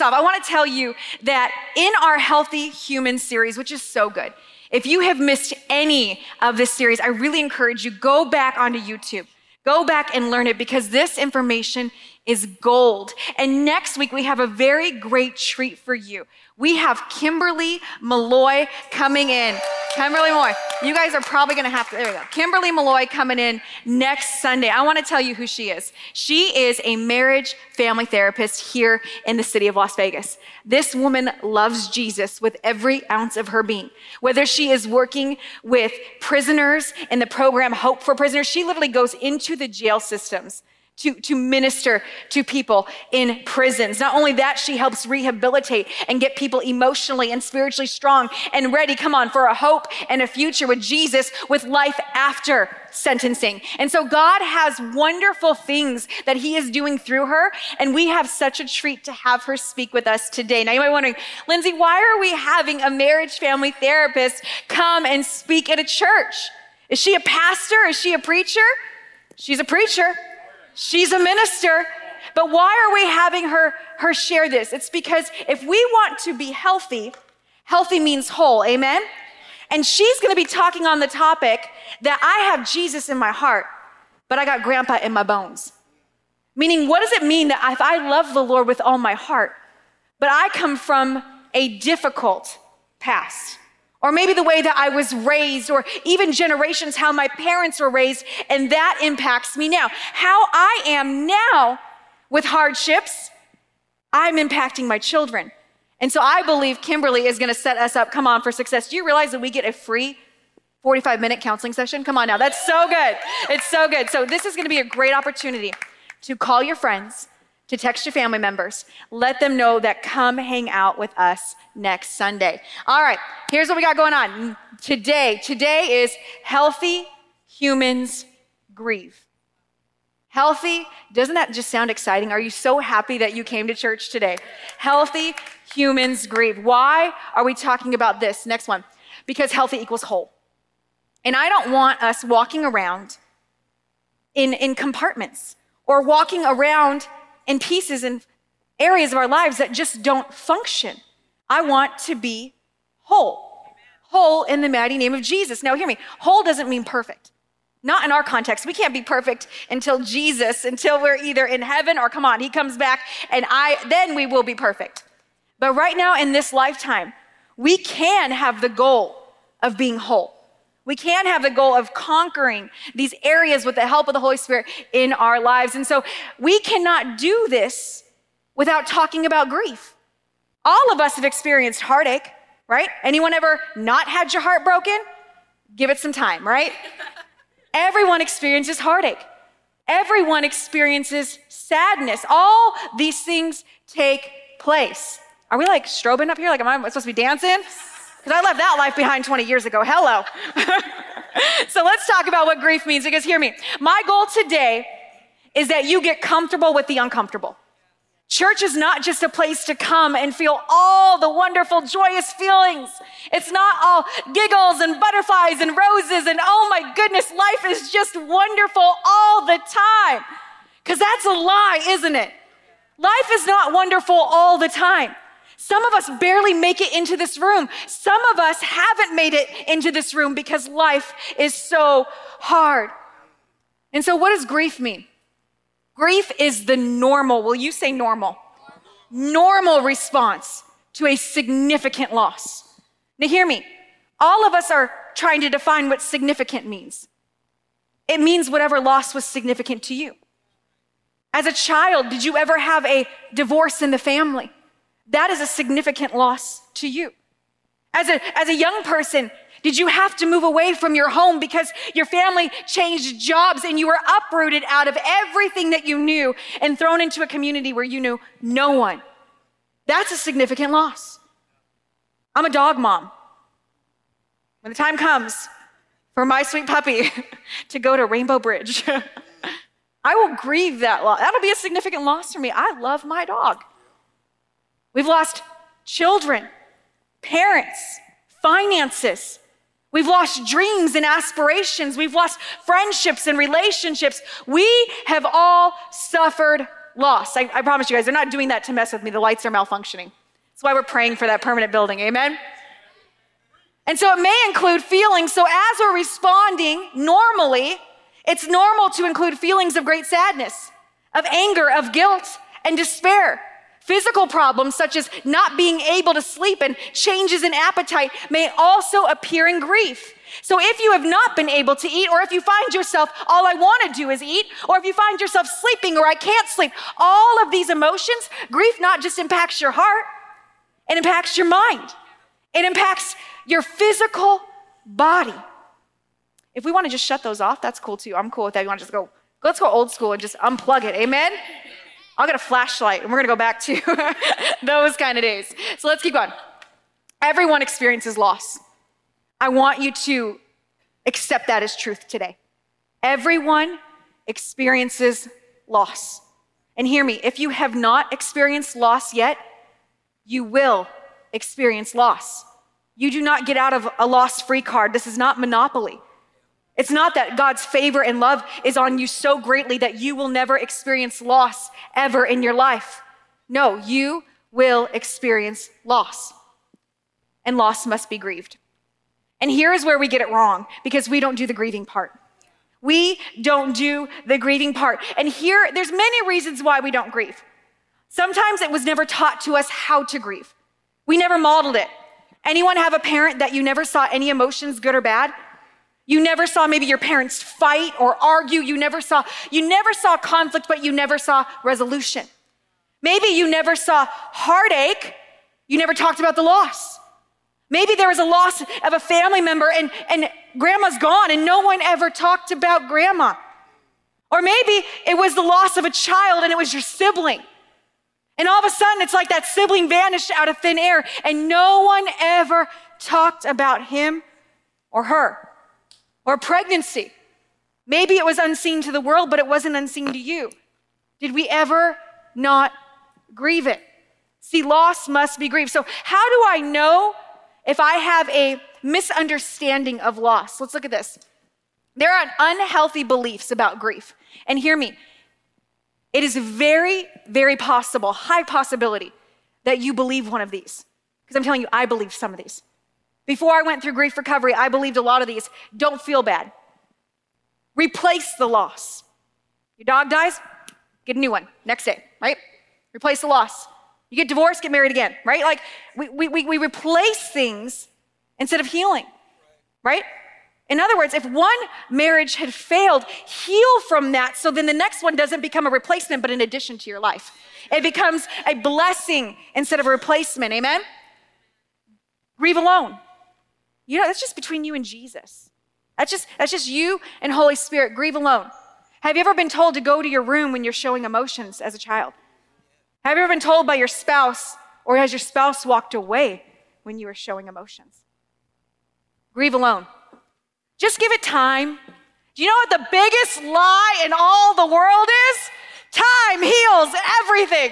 off, I want to tell you that in our Healthy Human series, which is so good, if you have missed any of this series, I really encourage you, go back onto YouTube. Go back and learn it because this information is gold. And next week, we have a very great treat for you. We have Kimberly Malloy coming in. Kimberly Malloy, you guys are probably going to have to, there we go. Kimberly Malloy coming in next Sunday. I want to tell you who she is. She is a marriage family therapist here in the city of Las Vegas. This woman loves Jesus with every ounce of her being. Whether she is working with prisoners in the program Hope for Prisoners, she literally goes into the jail systems to minister to people in prisons. Not only that, she helps rehabilitate and get people emotionally and spiritually strong and ready, come on, for a hope and a future with Jesus, with life after sentencing. And so God has wonderful things that he is doing through her, and we have such a treat to have her speak with us today. Now you might be wondering, Lindsay, why are we having a marriage family therapist come and speak at a church? Is she a pastor? Is she a preacher? She's a preacher. She's a minister, but why are we having her share this? It's because if we want to be healthy, healthy means whole, amen? And she's gonna be talking on the topic that I have Jesus in my heart, but I got grandpa in my bones. Meaning, what does it mean that if I love the Lord with all my heart, but I come from a difficult past? Or maybe the way that I was raised, or even generations, how my parents were raised, and that impacts me now. How I am now with hardships, I'm impacting my children. And so I believe Kimberly is gonna set us up, come on, for success. Do you realize that we get a free 45-minute counseling session? Come on now, that's so good. It's so good. So this is gonna be a great opportunity to call your friends, to text your family members, let them know that come hang out with us next Sunday. All right, here's what we got going on today. Today is Healthy Humans Grieve. Healthy, doesn't that just sound exciting? Are you so happy that you came to church today? Healthy Humans Grieve. Why are we talking about this? Next one, because healthy equals whole. And I don't want us walking around in compartments or walking around in pieces and areas of our lives that just don't function. I want to be whole. Whole in the mighty name of Jesus. Now hear me, whole doesn't mean perfect. Not in our context. We can't be perfect until Jesus, until we're either in heaven or come on, he comes back and then we will be perfect. But right now in this lifetime, we can have the goal of being whole. We can have the goal of conquering these areas with the help of the Holy Spirit in our lives. And so we cannot do this without talking about grief. All of us have experienced heartache, right? Anyone ever not had your heart broken? Give it some time, right? Everyone experiences heartache. Everyone experiences sadness. All these things take place. Are we like strobing up here? Like, am I supposed to be dancing? Because I left that life behind 20 years ago. Hello. So let's talk about what grief means, because hear me. My goal today is that you get comfortable with the uncomfortable. Church is not just a place to come and feel all the wonderful, joyous feelings. It's not all giggles and butterflies and roses and oh my goodness, life is just wonderful all the time. Because that's a lie, isn't it? Life is not wonderful all the time. Some of us barely make it into this room. Some of us haven't made it into this room because life is so hard. And so what does grief mean? Grief is the normal, will you say normal? Normal response to a significant loss. Now hear me, all of us are trying to define what significant means. It means whatever loss was significant to you. As a child, did you ever have a divorce in the family? That is a significant loss to you. As a young person, did you have to move away from your home because your family changed jobs and you were uprooted out of everything that you knew and thrown into a community where you knew no one? That's a significant loss. I'm a dog mom. When the time comes for my sweet puppy to go to Rainbow Bridge, I will grieve that loss. That'll be a significant loss for me. I love my dog. We've lost children, parents, finances. We've lost dreams and aspirations. We've lost friendships and relationships. We have all suffered lost. I promise you guys, they're not doing that to mess with me. The lights are malfunctioning. That's why we're praying for that permanent building. Amen? And so it may include feelings. So as we're responding normally, it's normal to include feelings of great sadness, of anger, of guilt, and despair. Physical problems such as not being able to sleep and changes in appetite may also appear in grief. So if you have not been able to eat, or if you find yourself, all I want to do is eat, or if you find yourself sleeping, or I can't sleep, all of these emotions, grief not just impacts your heart, it impacts your mind. It impacts your physical body. If we want to just shut those off, that's cool too. I'm cool with that. You want to just go, let's go old school and just unplug it. Amen? I'll get a flashlight and we're going to go back to those kind of days. So let's keep going. Everyone experiences loss. I want you to accept that as truth today. Everyone experiences loss. And hear me, if you have not experienced loss yet, you will experience loss. You do not get out of a loss-free card. This is not Monopoly. It's not that God's favor and love is on you so greatly that you will never experience loss ever in your life. No, you will experience loss. And loss must be grieved. And here is where we get it wrong, because we don't do the grieving part. We don't do the grieving part. And here, there's many reasons why we don't grieve. Sometimes it was never taught to us how to grieve. We never modeled it. Anyone have a parent that you never saw any emotions, good or bad? You never saw maybe your parents fight or argue. You never saw conflict, but you never saw resolution. Maybe you never saw heartache. You never talked about the loss. Maybe there was a loss of a family member and grandma's gone and no one ever talked about grandma. Or maybe it was the loss of a child and it was your sibling. And all of a sudden, it's like that sibling vanished out of thin air and no one ever talked about him or her. Or pregnancy. Maybe it was unseen to the world, but it wasn't unseen to you. Did we ever not grieve it? See, loss must be grieved. So how do I know if I have a misunderstanding of loss? Let's look at this. There are unhealthy beliefs about grief. And hear me. It is very, very possible, high possibility, that you believe one of these. Because I'm telling you, I believe some of these. Before I went through grief recovery, I believed a lot of these. Don't feel bad. Replace the loss. Your dog dies, get a new one next day, right? Replace the loss. You get divorced, get married again, right? Like we replace things instead of healing, right? In other words, if one marriage had failed, heal from that so then the next one doesn't become a replacement but an addition to your life. It becomes a blessing instead of a replacement, amen? Grieve alone. You know, that's just between you and Jesus. That's just you and Holy Spirit. Grieve alone. Have you ever been told to go to your room when you're showing emotions as a child? Have you ever been told by your spouse, or has your spouse walked away when you were showing emotions? Grieve alone. Just give it time. Do you know what the biggest lie in all the world is? Time heals everything.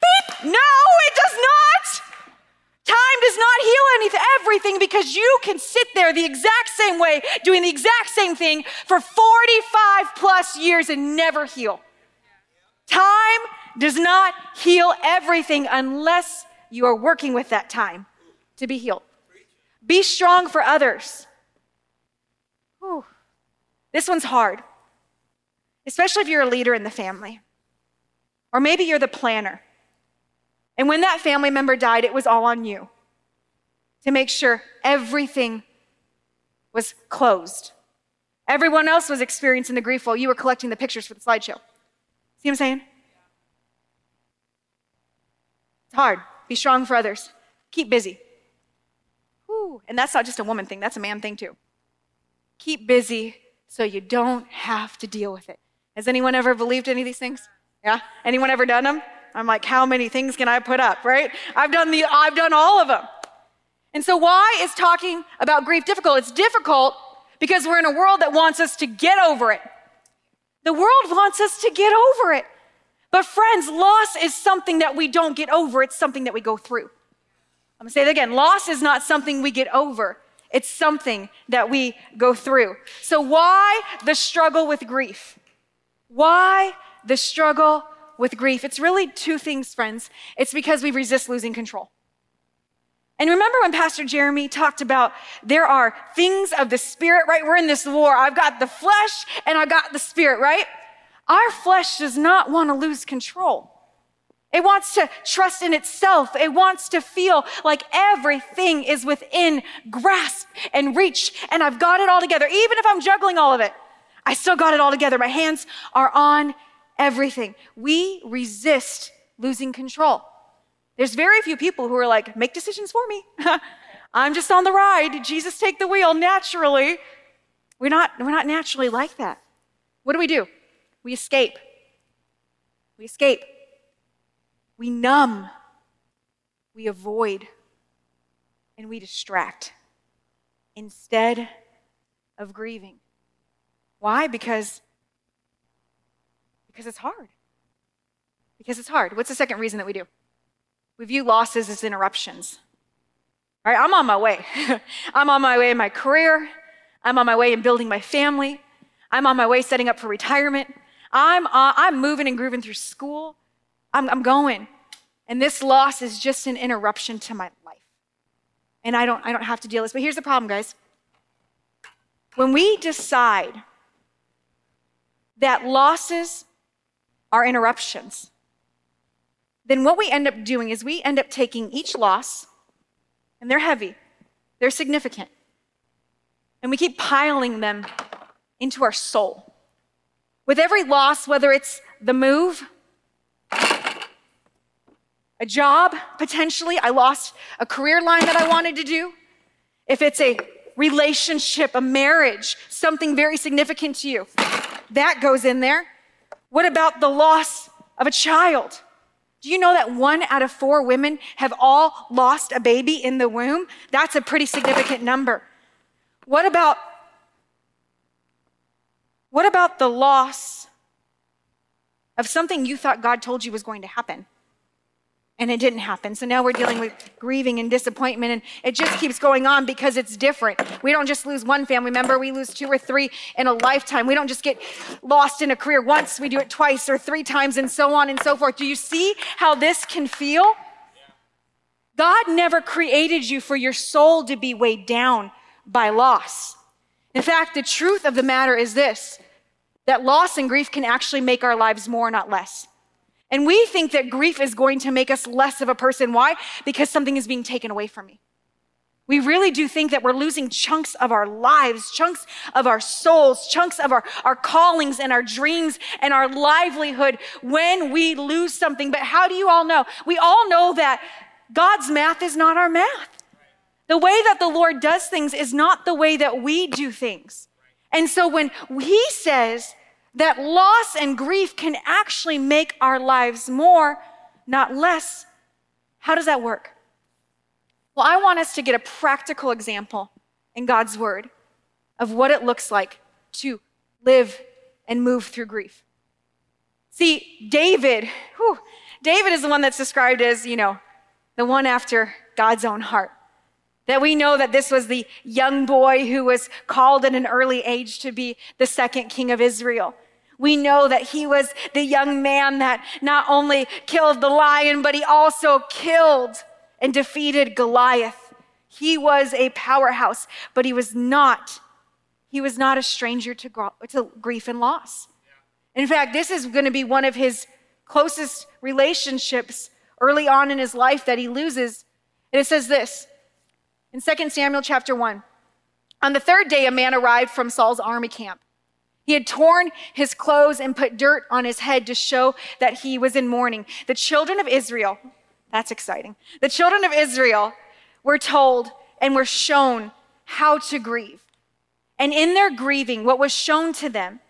Beep. No, it does not. Time does not heal everything, because you can sit there the exact same way, doing the exact same thing for 45 plus years and never heal. Time does not heal everything unless you are working with that time to be healed. Be strong for others. Whew. This one's hard, especially if you're a leader in the family, or maybe you're the planner. And when that family member died, it was all on you to make sure everything was closed. Everyone else was experiencing the grief while you were collecting the pictures for the slideshow. See what I'm saying? It's hard. Be strong for others. Keep busy. Whew. And that's not just a woman thing. That's a man thing too. Keep busy so you don't have to deal with it. Has anyone ever believed any of these things? Yeah? Anyone ever done them? I'm like, how many things can I put up, right? I've done all of them. And so why is talking about grief difficult? It's difficult because we're in a world that wants us to get over it. The world wants us to get over it. But friends, loss is something that we don't get over. It's something that we go through. I'm gonna say that again. Loss is not something we get over. It's something that we go through. So why the struggle with grief? Why the struggle with grief, it's really two things, friends. It's because we resist losing control. And remember when Pastor Jeremy talked about there are things of the spirit, right? We're in this war. I've got the flesh and I've got the spirit, right? Our flesh does not want to lose control. It wants to trust in itself. It wants to feel like everything is within grasp and reach, and I've got it all together. Even if I'm juggling all of it, I still got it all together. My hands are on everything. We resist losing control. There's very few people who are like, make decisions for me. I'm just on the ride. Jesus, take the wheel naturally. We're not naturally like that. What do? We escape. We escape. We numb, we avoid, and we distract instead of grieving. Why? Because it's hard. Because it's hard. What's the second reason that we do? We view losses as interruptions. All right, I'm on my way. I'm on my way in my career. I'm on my way in building my family. I'm on my way setting up for retirement. I'm moving and grooving through school. I'm going, and this loss is just an interruption to my life, and I don't have to deal with this. But here's the problem, guys. When we decide that losses are interruptions, then what we end up doing is we end up taking each loss, and they're heavy, they're significant, and we keep piling them into our soul. With every loss, whether it's the move, a job, potentially, I lost a career line that I wanted to do. If it's a relationship, a marriage, something very significant to you, that goes in there. What about the loss of a child? Do you know that 1 out of 4 women have all lost a baby in the womb? That's a pretty significant number. What about the loss of something you thought God told you was going to happen? And it didn't happen. So now we're dealing with grieving and disappointment, and it just keeps going on because it's different. We don't just lose one family member, we lose 2 or 3 in a lifetime. We don't just get lost in a career once, we do it twice or 3 times and so on and so forth. Do you see how this can feel? Yeah. God never created you for your soul to be weighed down by loss. In fact, the truth of the matter is this, that loss and grief can actually make our lives more, not less. And we think that grief is going to make us less of a person. Why? Because something is being taken away from me. We really do think that we're losing chunks of our lives, chunks of our souls, chunks of our callings and our dreams and our livelihood when we lose something. But how do you all know? We all know that God's math is not our math. The way that the Lord does things is not the way that we do things. And so when He says that loss and grief can actually make our lives more, not less, how does that work? Well, I want us to get a practical example in God's word of what it looks like to live and move through grief. See, David is the one that's described as, the one after God's own heart. That we know that this was the young boy who was called at an early age to be the second king of Israel. We know that he was the young man that not only killed the lion, but he also killed and defeated Goliath. He was a powerhouse, but he was not a stranger to grief and loss. In fact, this is going to be one of his closest relationships early on in his life that he loses. And it says this, in 2 Samuel chapter 1, on the 3rd day, a man arrived from Saul's army camp. He had torn his clothes and put dirt on his head to show that he was in mourning. The children of Israel, that's exciting. The children of Israel were told and were shown how to grieve. And in their grieving, what was shown to them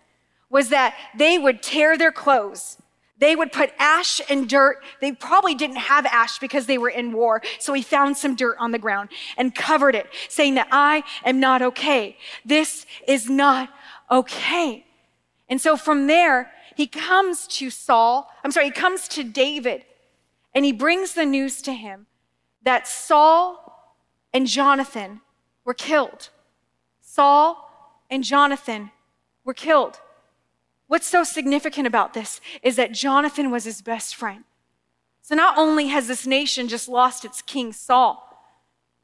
was that they would tear their clothes. They would put ash and dirt. They probably didn't have ash because they were in war. So he found some dirt on the ground and covered it, saying that I am not okay. This is not okay. And so from there, he comes to David, and he brings the news to him that Saul and Jonathan were killed. Saul and Jonathan were killed. What's so significant about this is that Jonathan was his best friend. So not only has this nation just lost its king, Saul,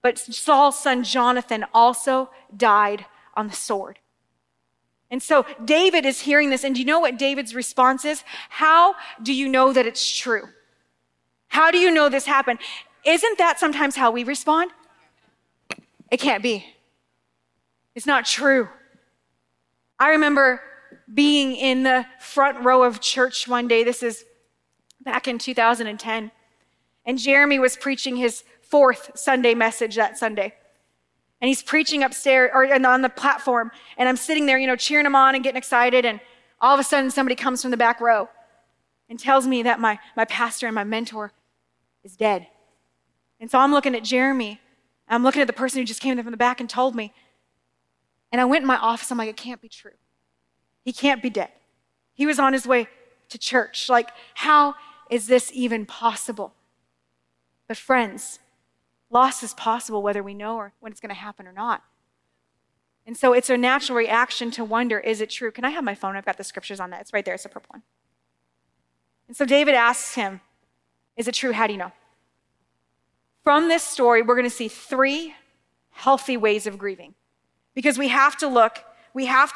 but Saul's son, Jonathan, also died on the sword. And so David is hearing this, and do you know what David's response is? How do you know that it's true? How do you know this happened? Isn't that sometimes how we respond? It can't be. It's not true. I remember being in the front row of church one day. This is back in 2010. And Jeremy was preaching his fourth Sunday message that Sunday. And he's preaching upstairs or on the platform. And I'm sitting there, cheering him on and getting excited. And all of a sudden, somebody comes from the back row and tells me that my pastor and my mentor is dead. And so I'm looking at Jeremy. I'm looking at the person who just came in from the back and told me. And I went in my office. I'm like, it can't be true. He can't be dead. He was on his way to church. Like, how is this even possible? But friends, loss is possible whether we know or when it's going to happen or not. And so it's a natural reaction to wonder, is it true? Can I have my phone? I've got the scriptures on that. It's right there. It's a purple one. And so David asks him, is it true? How do you know? From this story, we're going to see three healthy ways of grieving, because we have to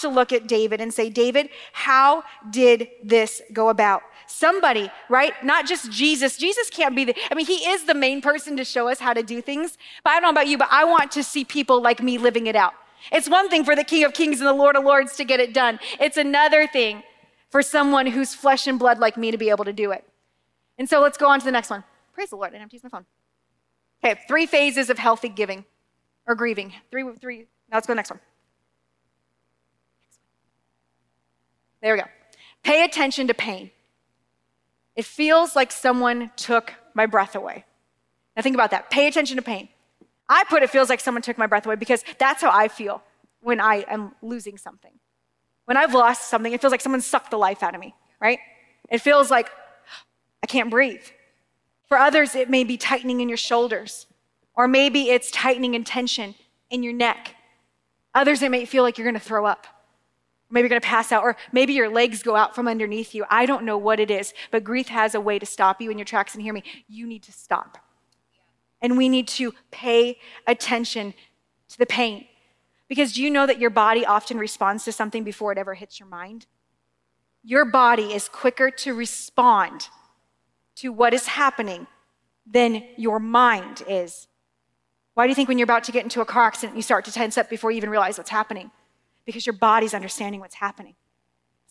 look at David and say, David, how did this go about? Somebody, right? Not just Jesus. Jesus can't be he is the main person to show us how to do things. But I don't know about you, but I want to see people like me living it out. It's one thing for the King of Kings and the Lord of Lords to get it done. It's another thing for someone who's flesh and blood like me to be able to do it. And so let's go on to the next one. Praise the Lord. I didn't have to use my phone. Okay, three phases of healthy giving or grieving. Three. Now let's go to the next one. There we go. Pay attention to pain. It feels like someone took my breath away. Now think about that. Pay attention to pain. I put it feels like someone took my breath away because that's how I feel when I am losing something. When I've lost something, it feels like someone sucked the life out of me, right? It feels like I can't breathe. For others, it may be tightening in your shoulders, or maybe it's tightening and tension in your neck. Others, it may feel like you're going to throw up. Maybe you're going to pass out, or maybe your legs go out from underneath you. I don't know what it is, but grief has a way to stop you in your tracks. And hear me, you need to stop. And we need to pay attention to the pain. Because do you know that your body often responds to something before it ever hits your mind? Your body is quicker to respond to what is happening than your mind is. Why do you think when you're about to get into a car accident, you start to tense up before you even realize what's happening? Because your body's understanding what's happening.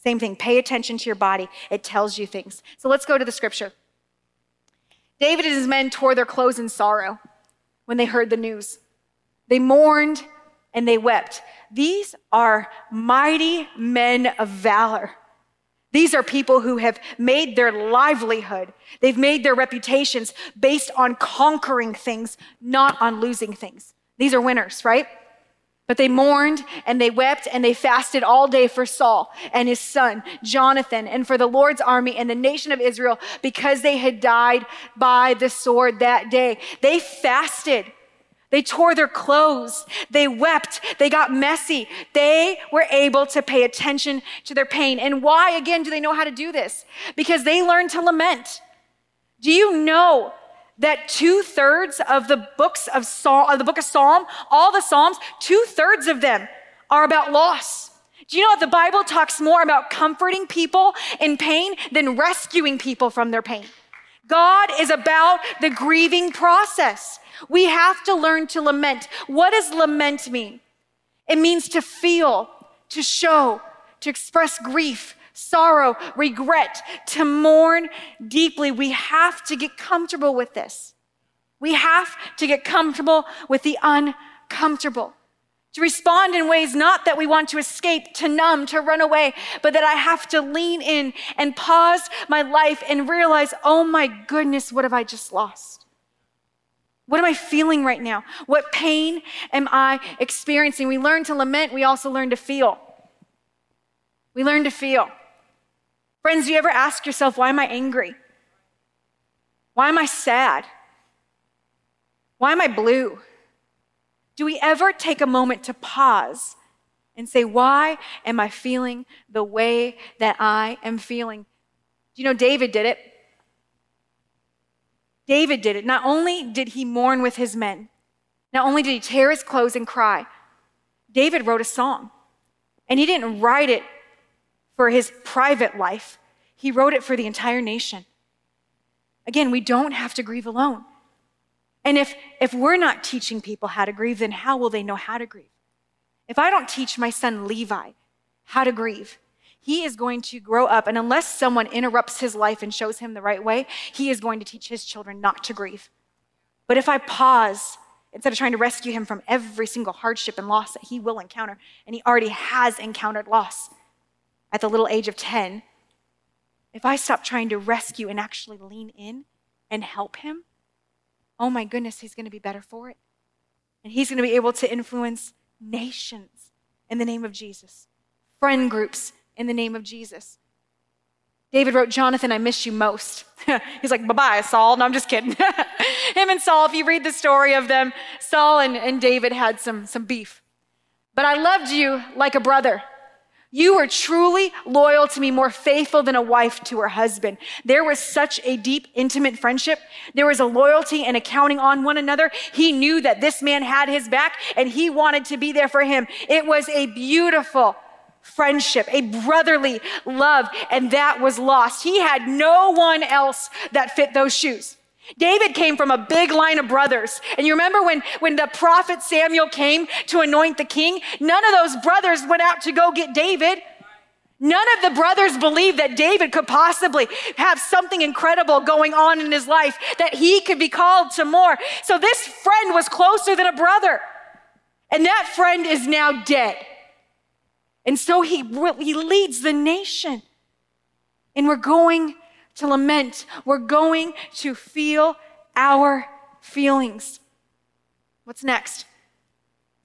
Same thing, pay attention to your body. It tells you things. So let's go to the scripture. David and his men tore their clothes in sorrow when they heard the news. They mourned and they wept. These are mighty men of valor. These are people who have made their livelihood. They've made their reputations based on conquering things, not on losing things. These are winners, right? But they mourned and they wept and they fasted all day for Saul and his son, Jonathan, and for the Lord's army and the nation of Israel because they had died by the sword that day. They fasted. They tore their clothes. They wept. They got messy. They were able to pay attention to their pain. And why, again, do they know how to do this? Because they learned to lament. Do you know that 2/3 of the book of Psalm, all the Psalms, 2/3 of them are about loss. Do you know that the Bible talks more about comforting people in pain than rescuing people from their pain? God is about the grieving process. We have to learn to lament. What does lament mean? It means to feel, to show, to express grief, sorrow, regret, to mourn deeply. We have to get comfortable with this. We have to get comfortable with the uncomfortable, to respond in ways not that we want to escape, to numb, to run away, but that I have to lean in and pause my life and realize, oh my goodness, what have I just lost? What am I feeling right now? What pain am I experiencing? We learn to lament. We also learn to feel. We learn to feel. Friends, do you ever ask yourself, why am I angry? Why am I sad? Why am I blue? Do we ever take a moment to pause and say, why am I feeling the way that I am feeling? Do you know David did it? David did it. Not only did he mourn with his men, not only did he tear his clothes and cry, David wrote a song. And he didn't write it for his private life. He wrote it for the entire nation. Again, we don't have to grieve alone. And if we're not teaching people how to grieve, then how will they know how to grieve? If I don't teach my son Levi how to grieve, he is going to grow up, and unless someone interrupts his life and shows him the right way, he is going to teach his children not to grieve. But if I pause, instead of trying to rescue him from every single hardship and loss that he will encounter, and he already has encountered loss at the little age of 10, if I stop trying to rescue and actually lean in and help him, oh my goodness, he's going to be better for it. And he's going to be able to influence nations in the name of Jesus, friend groups in the name of Jesus. David wrote, Jonathan, I miss you most. He's like, bye-bye, Saul. No, I'm just kidding. Him and Saul, if you read the story of them, Saul and David had some beef. But I loved you like a brother. You were truly loyal to me, more faithful than a wife to her husband. There was such a deep, intimate friendship. There was a loyalty and a counting on one another. He knew that this man had his back and he wanted to be there for him. It was a beautiful friendship, a brotherly love, and that was lost. He had no one else that fit those shoes. David came from a big line of brothers. And you remember when the prophet Samuel came to anoint the king, none of those brothers went out to go get David. None of the brothers believed that David could possibly have something incredible going on in his life, that he could be called to more. So this friend was closer than a brother. And that friend is now dead. And so he leads the nation. And we're going to lament. We're going to feel our feelings. What's next?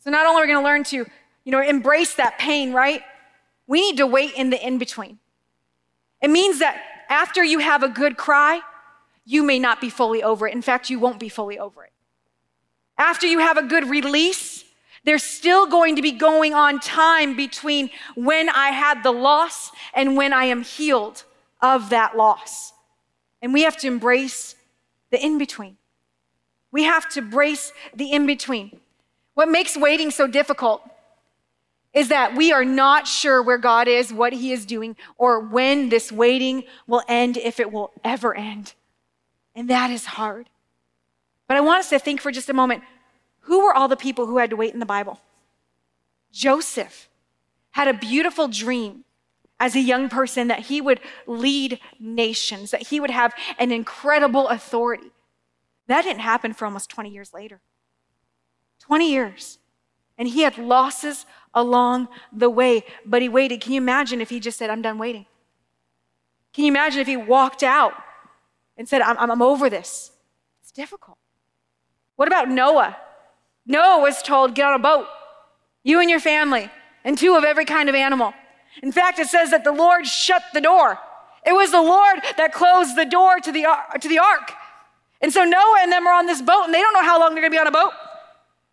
So not only are we going to learn to, embrace that pain, right? We need to wait in the in-between. It means that after you have a good cry, you may not be fully over it. In fact, you won't be fully over it. After you have a good release, there's still going to be going on time between when I had the loss and when I am healed of that loss. And we have to embrace the in-between. We have to brace the in-between. What makes waiting so difficult is that we are not sure where God is, what he is doing, or when this waiting will end, if it will ever end. And that is hard. But I want us to think for just a moment, who were all the people who had to wait in the Bible? Joseph had a beautiful dream as a young person, that he would lead nations, that he would have an incredible authority. That didn't happen for almost 20 years later. 20 years. And he had losses along the way, but he waited. Can you imagine if he just said, I'm done waiting? Can you imagine if he walked out and said, I'm over this? It's difficult. What about Noah? Noah was told, get on a boat, you and your family, and two of every kind of animal. In fact, it says that the Lord shut the door. It was the Lord that closed the door to the ark. And so Noah and them are on this boat, and they don't know how long they're going to be on a boat.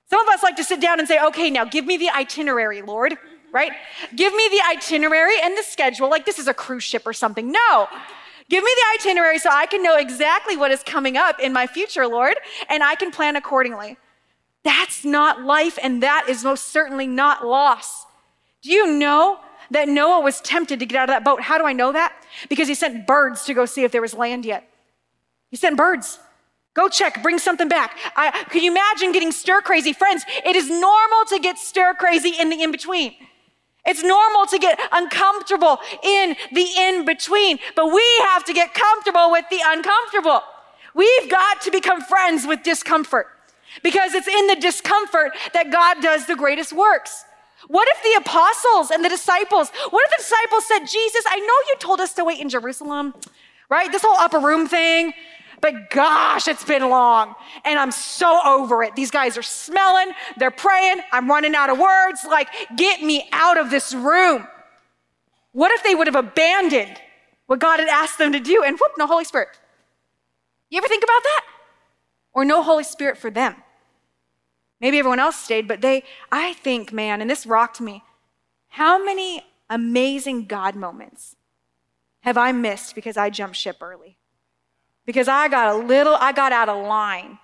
Some of us like to sit down and say, okay, now give me the itinerary, Lord, right? Give me the itinerary and the schedule, like this is a cruise ship or something. No, give me the itinerary so I can know exactly what is coming up in my future, Lord, and I can plan accordingly. That's not life, and that is most certainly not loss. Do you know that Noah was tempted to get out of that boat? How do I know that? Because he sent birds to go see if there was land yet. He sent birds. Go check, bring something back. Can you imagine getting stir crazy? Friends, it is normal to get stir crazy in the in-between. It's normal to get uncomfortable in the in-between, but we have to get comfortable with the uncomfortable. We've got to become friends with discomfort because it's in the discomfort that God does the greatest works. What if the apostles and the disciples, said, Jesus, I know you told us to wait in Jerusalem, right? This whole upper room thing, but gosh, it's been long and I'm so over it. These guys are smelling, they're praying, I'm running out of words, like get me out of this room. What if they would have abandoned what God had asked them to do and whoop, no Holy Spirit? You ever think about that? Or no Holy Spirit for them? Maybe everyone else stayed, but I think, and this rocked me, How many amazing God moments have I missed because I jumped ship early? Because I got out of line.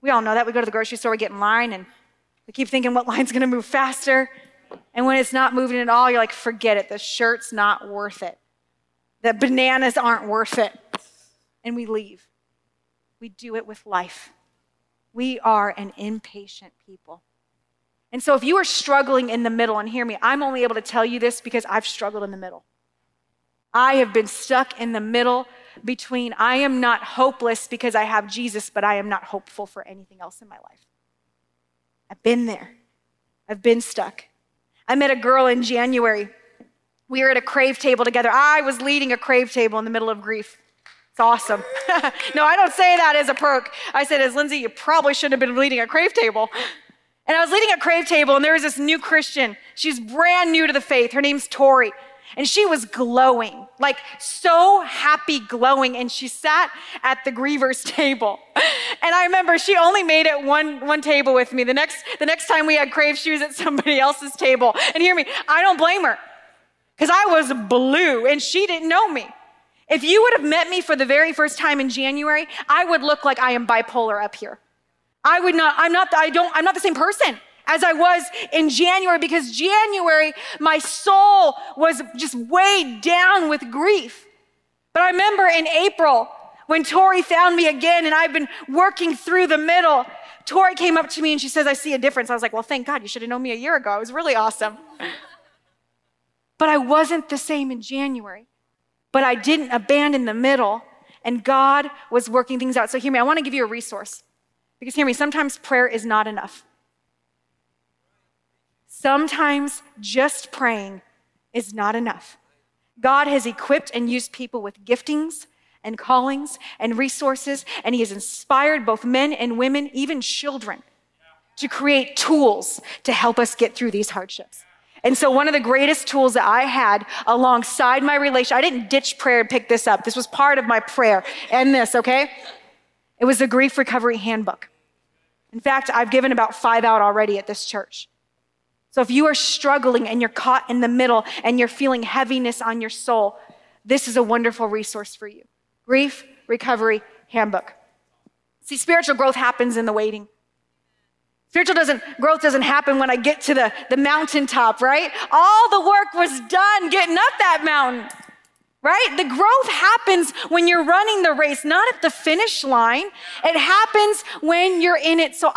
We all know that. We go to the grocery store, we get in line, and we keep thinking what line's going to move faster. And when it's not moving at all, you're like, forget it. The shirt's not worth it. The bananas aren't worth it. And we leave. We do it with life. We are an impatient people. And so if you are struggling in the middle, and hear me, I'm only able to tell you this because I've struggled in the middle. I have been stuck in the middle between I am not hopeless because I have Jesus, but I am not hopeful for anything else in my life. I've been there. I've been stuck. I met a girl in January. We were at a Crave table together. I was leading a Crave table in the middle of grief. It's awesome. No, I don't say that as a perk. I said, as Lindsay, you probably shouldn't have been leading a Crave table. And I was leading a Crave table, and there was this new Christian. She's brand new to the faith. Her name's Tori. And she was glowing, like so happy glowing. And she sat at the grievers table. And I remember she only made it one table with me. The next time we had Crave, she was at somebody else's table. And hear me, I don't blame her because I was blue and she didn't know me. If you would have met me for the very first time in January, I would look like I am bipolar up here. I'm not the same person as I was in January, because January, my soul was just weighed down with grief. But I remember in April, when Tori found me again and I've been working through the middle, Tori came up to me and she says, I see a difference. I was like, well, thank God, you should have known me a year ago. It was really awesome. But I wasn't the same in January, but I didn't abandon the middle, and God was working things out. So hear me, I wanna give you a resource, because hear me, sometimes prayer is not enough. Sometimes just praying is not enough. God has equipped and used people with giftings and callings and resources, and he has inspired both men and women, even children, to create tools to help us get through these hardships. And so one of the greatest tools that I had alongside my relationship, I didn't ditch prayer and pick this up. This was part of my prayer and this, okay? It was the Grief Recovery Handbook. In fact, I've given about 5 out already at this church. So if you are struggling and you're caught in the middle and you're feeling heaviness on your soul, this is a wonderful resource for you. Grief Recovery Handbook. See, spiritual growth happens in the waiting. Growth doesn't happen when I get to the mountaintop, right? All the work was done getting up that mountain, right? The growth happens when you're running the race, not at the finish line. It happens when you're in it. So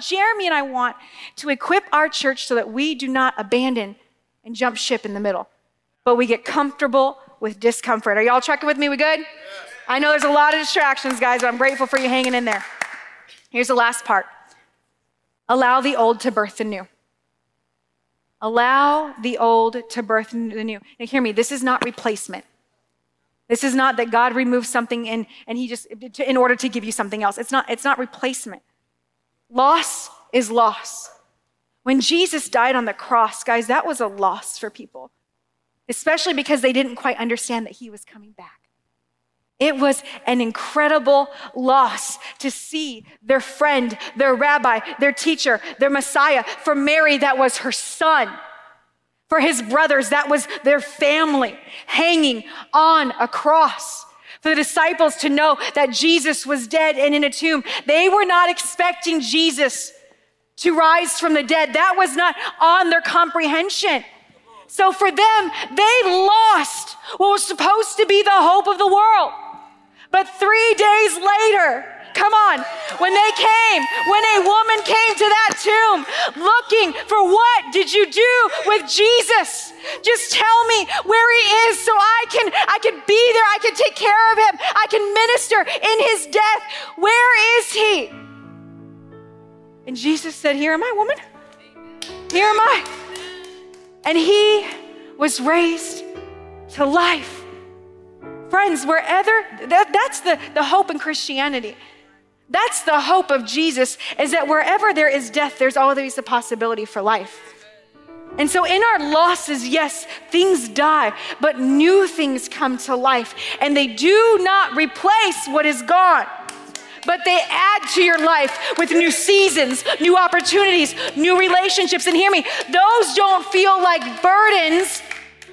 Jeremy and I want to equip our church so that we do not abandon and jump ship in the middle, but we get comfortable with discomfort. Are y'all tracking with me? We good? Yes. I know there's a lot of distractions, guys, but I'm grateful for you hanging in there. Here's the last part. Allow the old to birth the new. Allow the old to birth the new. Now hear me, this is not replacement. This is not that God removes something and he just, in order to give you something else. It's not replacement. Loss is loss. When Jesus died on the cross, guys, that was a loss for people, especially because they didn't quite understand that he was coming back. It was an incredible loss to see their friend, their rabbi, their teacher, their Messiah. For Mary, that was her son. For his brothers, that was their family hanging on a cross. For the disciples to know that Jesus was dead and in a tomb. They were not expecting Jesus to rise from the dead. That was not on their comprehension. So for them, they lost what was supposed to be the hope of the world. But 3 days later, come on, when a woman came to that tomb looking for what did you do with Jesus? Just tell me where he is so I can be there. I can take care of him. I can minister in his death. Where is he? And Jesus said, here am I, woman. Here am I. And he was raised to life. Friends, that's the hope in Christianity. That's the hope of Jesus, is that wherever there is death, there's always a possibility for life. And so in our losses, yes, things die, but new things come to life, and they do not replace what is gone. but they add to your life with new seasons, new opportunities, new relationships. And hear me, those don't feel like burdens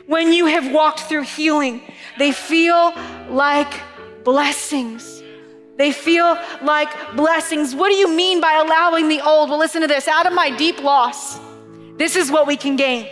when you have walked through healing. They feel like blessings. They feel like blessings. What do you mean by allowing the old? Well, listen to this. Out of my deep loss, this is what we can gain.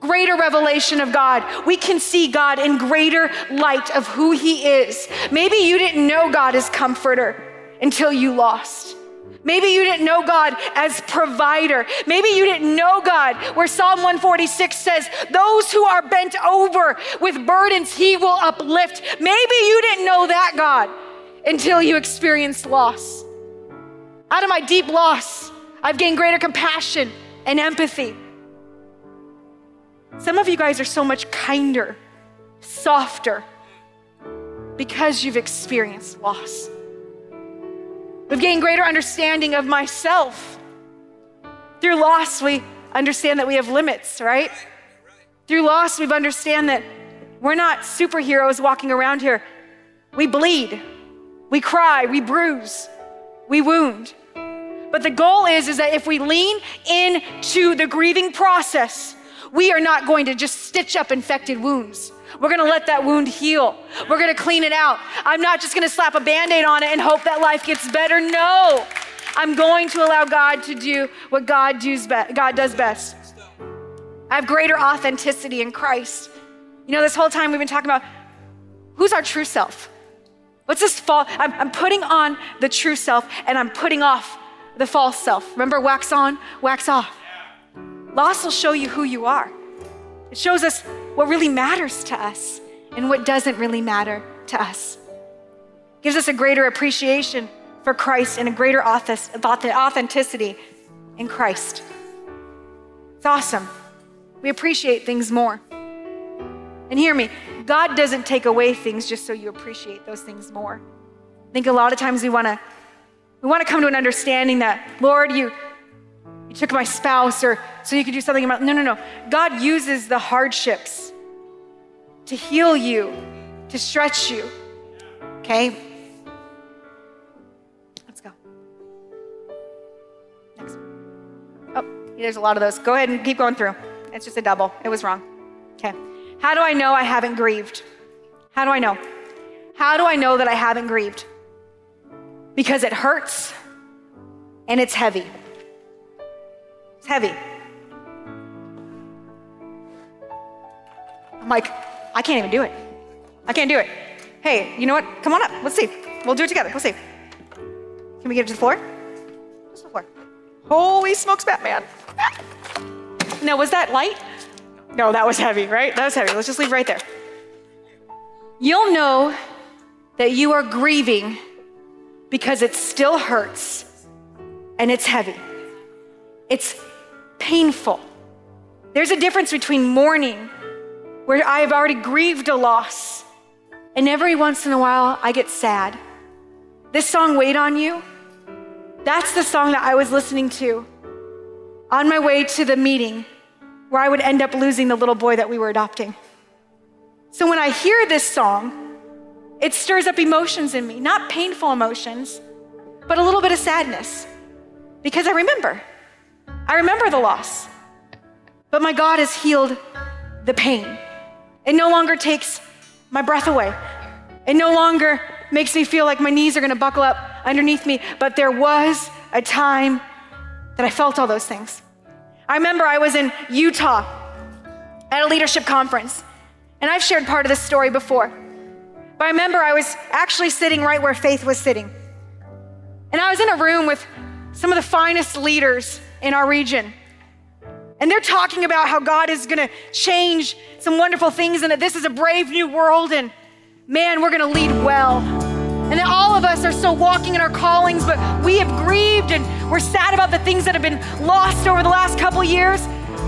Greater revelation of God. We can see God in greater light of who He is. Maybe you didn't know God as comforter until you lost. Maybe you didn't know God as provider. Maybe you didn't know God, where Psalm 146 says, those who are bent over with burdens, He will uplift. Maybe you didn't know that God until you experienced loss. Out of my deep loss, I've gained greater compassion and empathy. Some of you guys are so much kinder, softer, because you've experienced loss. We've gained greater understanding of myself. Through loss, we understand that we have limits, right? Through loss, we understand that we're not superheroes walking around here. We bleed, we cry, we bruise, we wound. But the goal is that if we lean into the grieving process, we are not going to just stitch up infected wounds. We're going to let that wound heal. We're going to clean it out. I'm not just going to slap a Band-Aid on it and hope that life gets better. No, I'm going to allow God to do what God does best. I have greater authenticity in Christ. You know, this whole time we've been talking about who's our true self? What's this false? I'm putting on the true self and I'm putting off the false self. Remember, wax on, wax off. Loss will show you who you are. It shows us what really matters to us and what doesn't really matter to us. It gives us a greater appreciation for Christ and a greater authenticity in Christ. It's awesome. We appreciate things more. And hear me, God doesn't take away things just so you appreciate those things more. I think a lot of times we want to come to an understanding that, Lord, you took my spouse, or so you could do something about, no. God uses the hardships to heal you, to stretch you, okay? Let's go. Next one. Oh, there's a lot of those. Go ahead and keep going through. It's just a double. It was wrong. Okay. How do I know I haven't grieved? How do I know? How do I know that I haven't grieved? Because it hurts and it's heavy. It's heavy. I'm like, I can't even do it. I can't do it. Hey, you know what? Come on up. Let's see. We'll do it together. We'll see. Can we get it to the floor? What's the floor? Holy smokes, Batman. Now, was that light? No, that was heavy, right? That was heavy. Let's just leave right there. You'll know that you are grieving because it still hurts and it's heavy. It's painful. There's a difference between mourning, where I have already grieved a loss, and every once in a while I get sad. This song, Wait on You, that's the song that I was listening to on my way to the meeting where I would end up losing the little boy that we were adopting. So when I hear this song, it stirs up emotions in me, not painful emotions, but a little bit of sadness, because I remember the loss, but my God has healed the pain. It no longer takes my breath away. It no longer makes me feel like my knees are gonna buckle up underneath me, but there was a time that I felt all those things. I remember I was in Utah at a leadership conference, and I've shared part of this story before, but I remember I was actually sitting right where Faith was sitting. And I was in a room with some of the finest leaders in our region. And they're talking about how God is gonna change some wonderful things and that this is a brave new world and man, we're gonna lead well. And that all of us are still walking in our callings, but we have grieved and we're sad about the things that have been lost over the last couple years.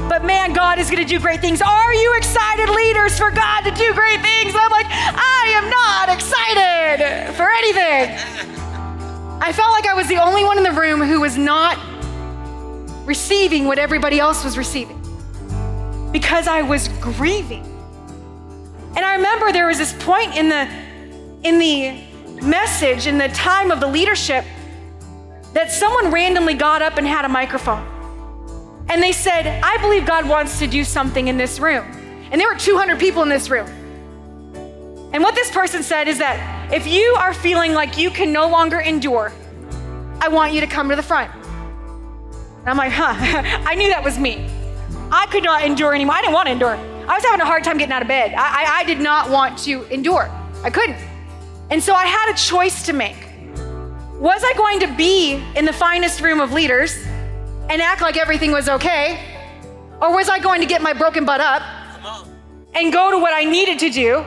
But man, God is gonna do great things. Are you excited, leaders, for God to do great things? I'm like, I am not excited for anything. I felt like I was the only one in the room who was not receiving what everybody else was receiving because I was grieving. And I remember there was this point in the message in the time of the leadership that someone randomly got up and had a microphone. And they said, I believe God wants to do something in this room. And there were 200 people in this room. And what this person said is that if you are feeling like you can no longer endure, I want you to come to the front. And I'm like, huh, I knew that was me. I could not endure anymore. I didn't want to endure. I was having a hard time getting out of bed. I did not want to endure. I couldn't. And so I had a choice to make. Was I going to be in the finest room of leaders and act like everything was okay? Or was I going to get my broken butt up and go to what I needed to do,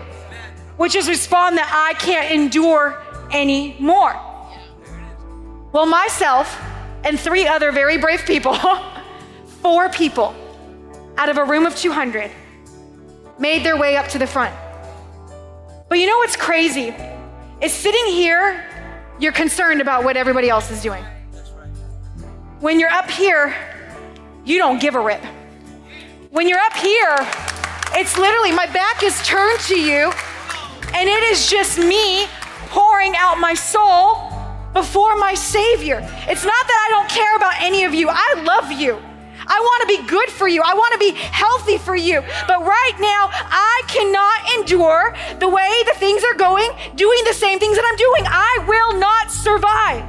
which is respond that I can't endure anymore? Well, myself and three other very brave people, 4 people out of a room of 200 made their way up to the front. But you know what's crazy? Is sitting here, you're concerned about what everybody else is doing. When you're up here, you don't give a rip. When you're up here, it's literally, my back is turned to you, and it is just me pouring out my soul before my Savior. It's not that I don't care about any of you. I love you. I want to be good for you. I want to be healthy for you. But right now, I cannot endure the way the things are going, doing the same things that I'm doing. I will not survive.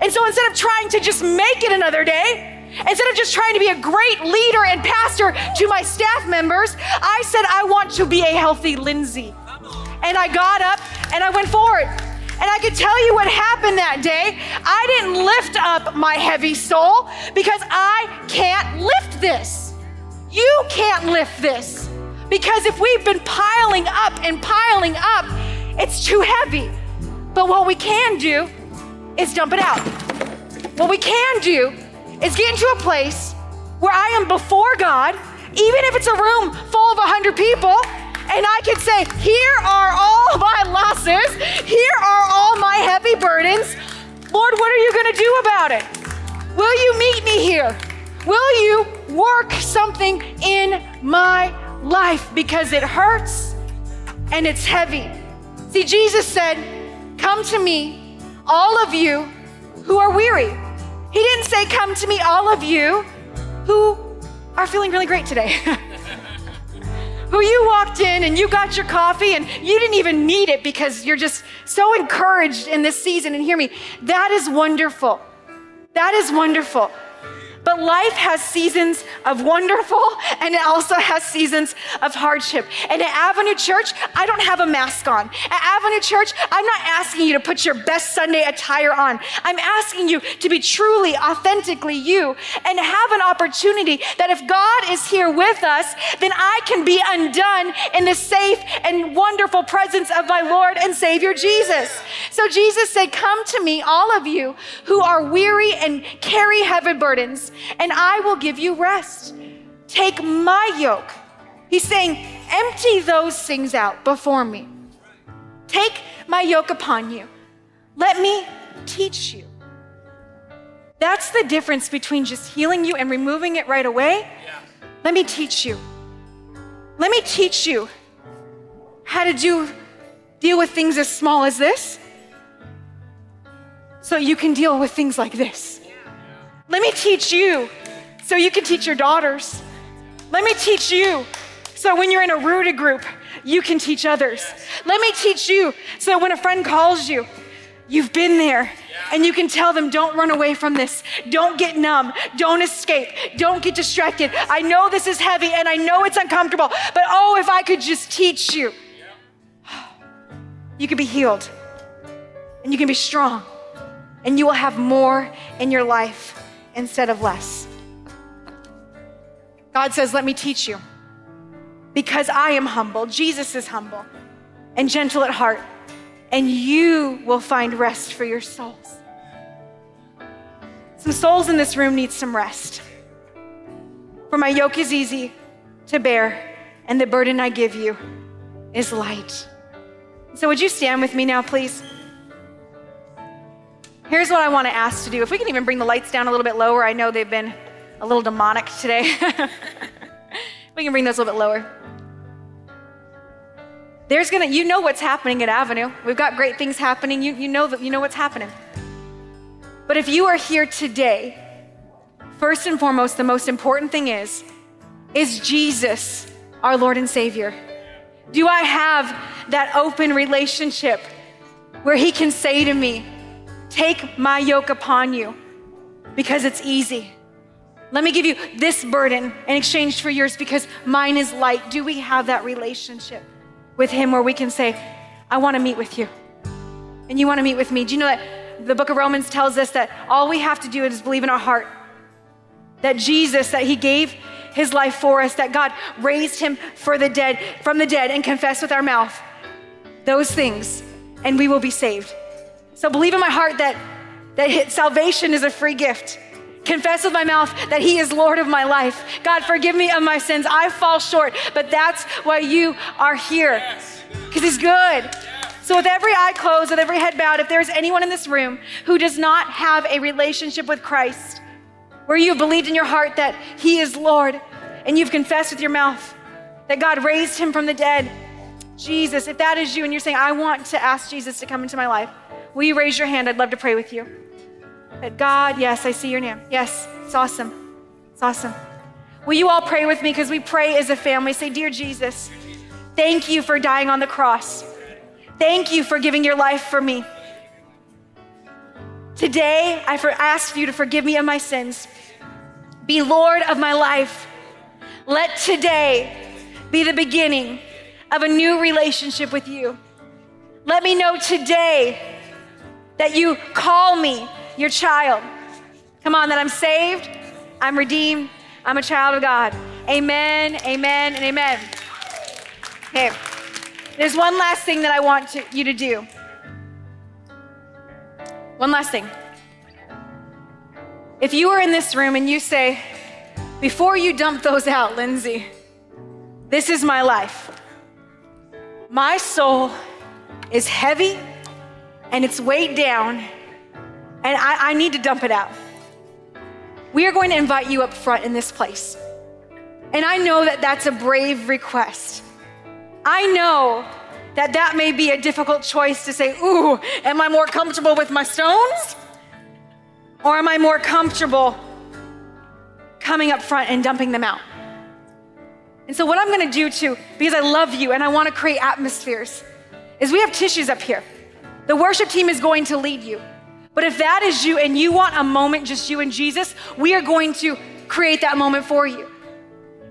And so instead of trying to just make it another day, instead of just trying to be a great leader and pastor to my staff members, I said, I want to be a healthy Lindsay. And I got up and I went forward. And I could tell you what happened that day. I didn't lift up my heavy soul because I can't lift this. You can't lift this. Because if we've been piling up, it's too heavy. But what we can do is dump it out. What we can do is get into a place where I am before God, even if it's a room full of 100 people, and I can say, here are all my losses. Here are all my heavy burdens. Lord, what are you going to do about it? Will you meet me here? Will you work something in my life? Because it hurts and it's heavy. See, Jesus said, come to me, all of you who are weary. He didn't say, come to me, all of you who are feeling really great today. Who you walked in and you got your coffee and you didn't even need it because you're just so encouraged in this season. And hear me, that is wonderful. That is wonderful. But life has seasons of wonderful and it also has seasons of hardship. And at Avenue Church, I don't have a mask on. At Avenue Church, I'm not asking you to put your best Sunday attire on. I'm asking you to be truly, authentically you and have an opportunity that if God is here with us, then I can be undone in the safe and wonderful presence of my Lord and Savior Jesus. So Jesus said, come to me, all of you who are weary and carry heavy burdens, and I will give you rest. Take my yoke. He's saying, empty those things out before me. Take my yoke upon you. Let me teach you. That's the difference between just healing you and removing it right away. Yeah. Let me teach you. Let me teach you how to deal with things as small as this so you can deal with things like this. Let me teach you so you can teach your daughters. Let me teach you so when you're in a rooted group, you can teach others. Let me teach you so when a friend calls you, you've been there and you can tell them, don't run away from this. Don't get numb. Don't escape. Don't get distracted. I know this is heavy and I know it's uncomfortable, but oh, if I could just teach you, you could be healed and you can be strong and you will have more in your life instead of less. God says, let me teach you because I am humble. Jesus is humble and gentle at heart, and you will find rest for your souls. Some souls in this room need some rest. For my yoke is easy to bear, and the burden I give you is light. So would you stand with me now, please? Here's what I want to ask to do. If we can even bring the lights down a little bit lower. I know they've been a little demonic today. We can bring those a little bit lower. There's gonna, you know what's happening at Avenue. We've got great things happening. You know what's happening. But if you are here today, first and foremost, the most important thing is Jesus our Lord and Savior? Do I have that open relationship where he can say to me, take my yoke upon you because it's easy. Let me give you this burden in exchange for yours because mine is light. Do we have that relationship with him where we can say, I want to meet with you and you want to meet with me? Do you know that the book of Romans tells us that all we have to do is believe in our heart that Jesus, that he gave his life for us, that God raised him from the dead and confess with our mouth those things and we will be saved. So believe in my heart that salvation is a free gift. Confess with my mouth that he is Lord of my life. God, forgive me of my sins. I fall short, but that's why you are here, because he's good. So with every eye closed, with every head bowed, if there's anyone in this room who does not have a relationship with Christ, where you've believed in your heart that he is Lord and you've confessed with your mouth that God raised him from the dead, Jesus, if that is you and you're saying, I want to ask Jesus to come into my life, will you raise your hand? I'd love to pray with you. That God, yes, I see your name. Yes, it's awesome. It's awesome. Will you all pray with me? Because we pray as a family. Say, dear Jesus, thank you for dying on the cross. Thank you for giving your life for me. Today, I ask you to forgive me of my sins. Be Lord of my life. Let today be the beginning of a new relationship with you. Let me know today that you call me your child. Come on, that I'm saved, I'm redeemed, I'm a child of God. Amen, amen, and amen. Okay, there's one last thing that I want you to do. One last thing. If you are in this room and you say, before you dump those out, Lindsay, this is my life. My soul is heavy and it's weighed down and I need to dump it out. We are going to invite you up front in this place. And I know that that's a brave request. I know that may be a difficult choice to say, ooh, am I more comfortable with my stones? Or am I more comfortable coming up front and dumping them out? And so what I'm gonna do too, because I love you and I wanna create atmospheres, is we have tissues up here. The worship team is going to lead you. But if that is you and you want a moment, just you and Jesus, we are going to create that moment for you.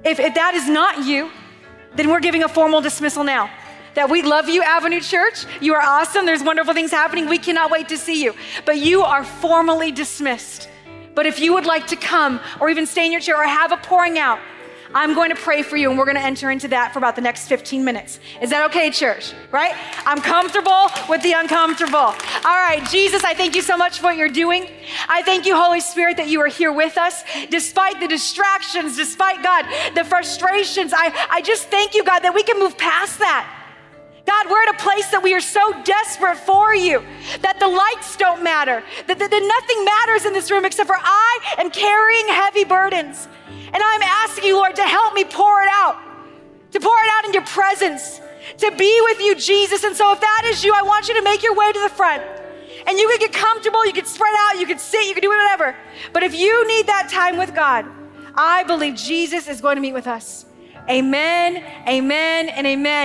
If that is not you, then we're giving a formal dismissal now. That we love you, Avenue Church. You are awesome. There's wonderful things happening. We cannot wait to see you. But you are formally dismissed. But if you would like to come or even stay in your chair or have a pouring out, I'm going to pray for you and we're going to enter into that for about the next 15 minutes. Is that okay, church? Right? I'm comfortable with the uncomfortable. All right, Jesus, I thank you so much for what you're doing. I thank you, Holy Spirit, that you are here with us. Despite the distractions, despite, God, the frustrations, I just thank you, God, that we can move past that. God, we're at a place that we are so desperate for you, that the lights don't matter, that nothing matters in this room except for I am carrying heavy burdens. And I'm asking you, Lord, to help me pour it out, to pour it out in your presence, to be with you, Jesus. And so if that is you, I want you to make your way to the front. And you can get comfortable, you can spread out, you can sit, you can do whatever. But if you need that time with God, I believe Jesus is going to meet with us. Amen, amen, and amen.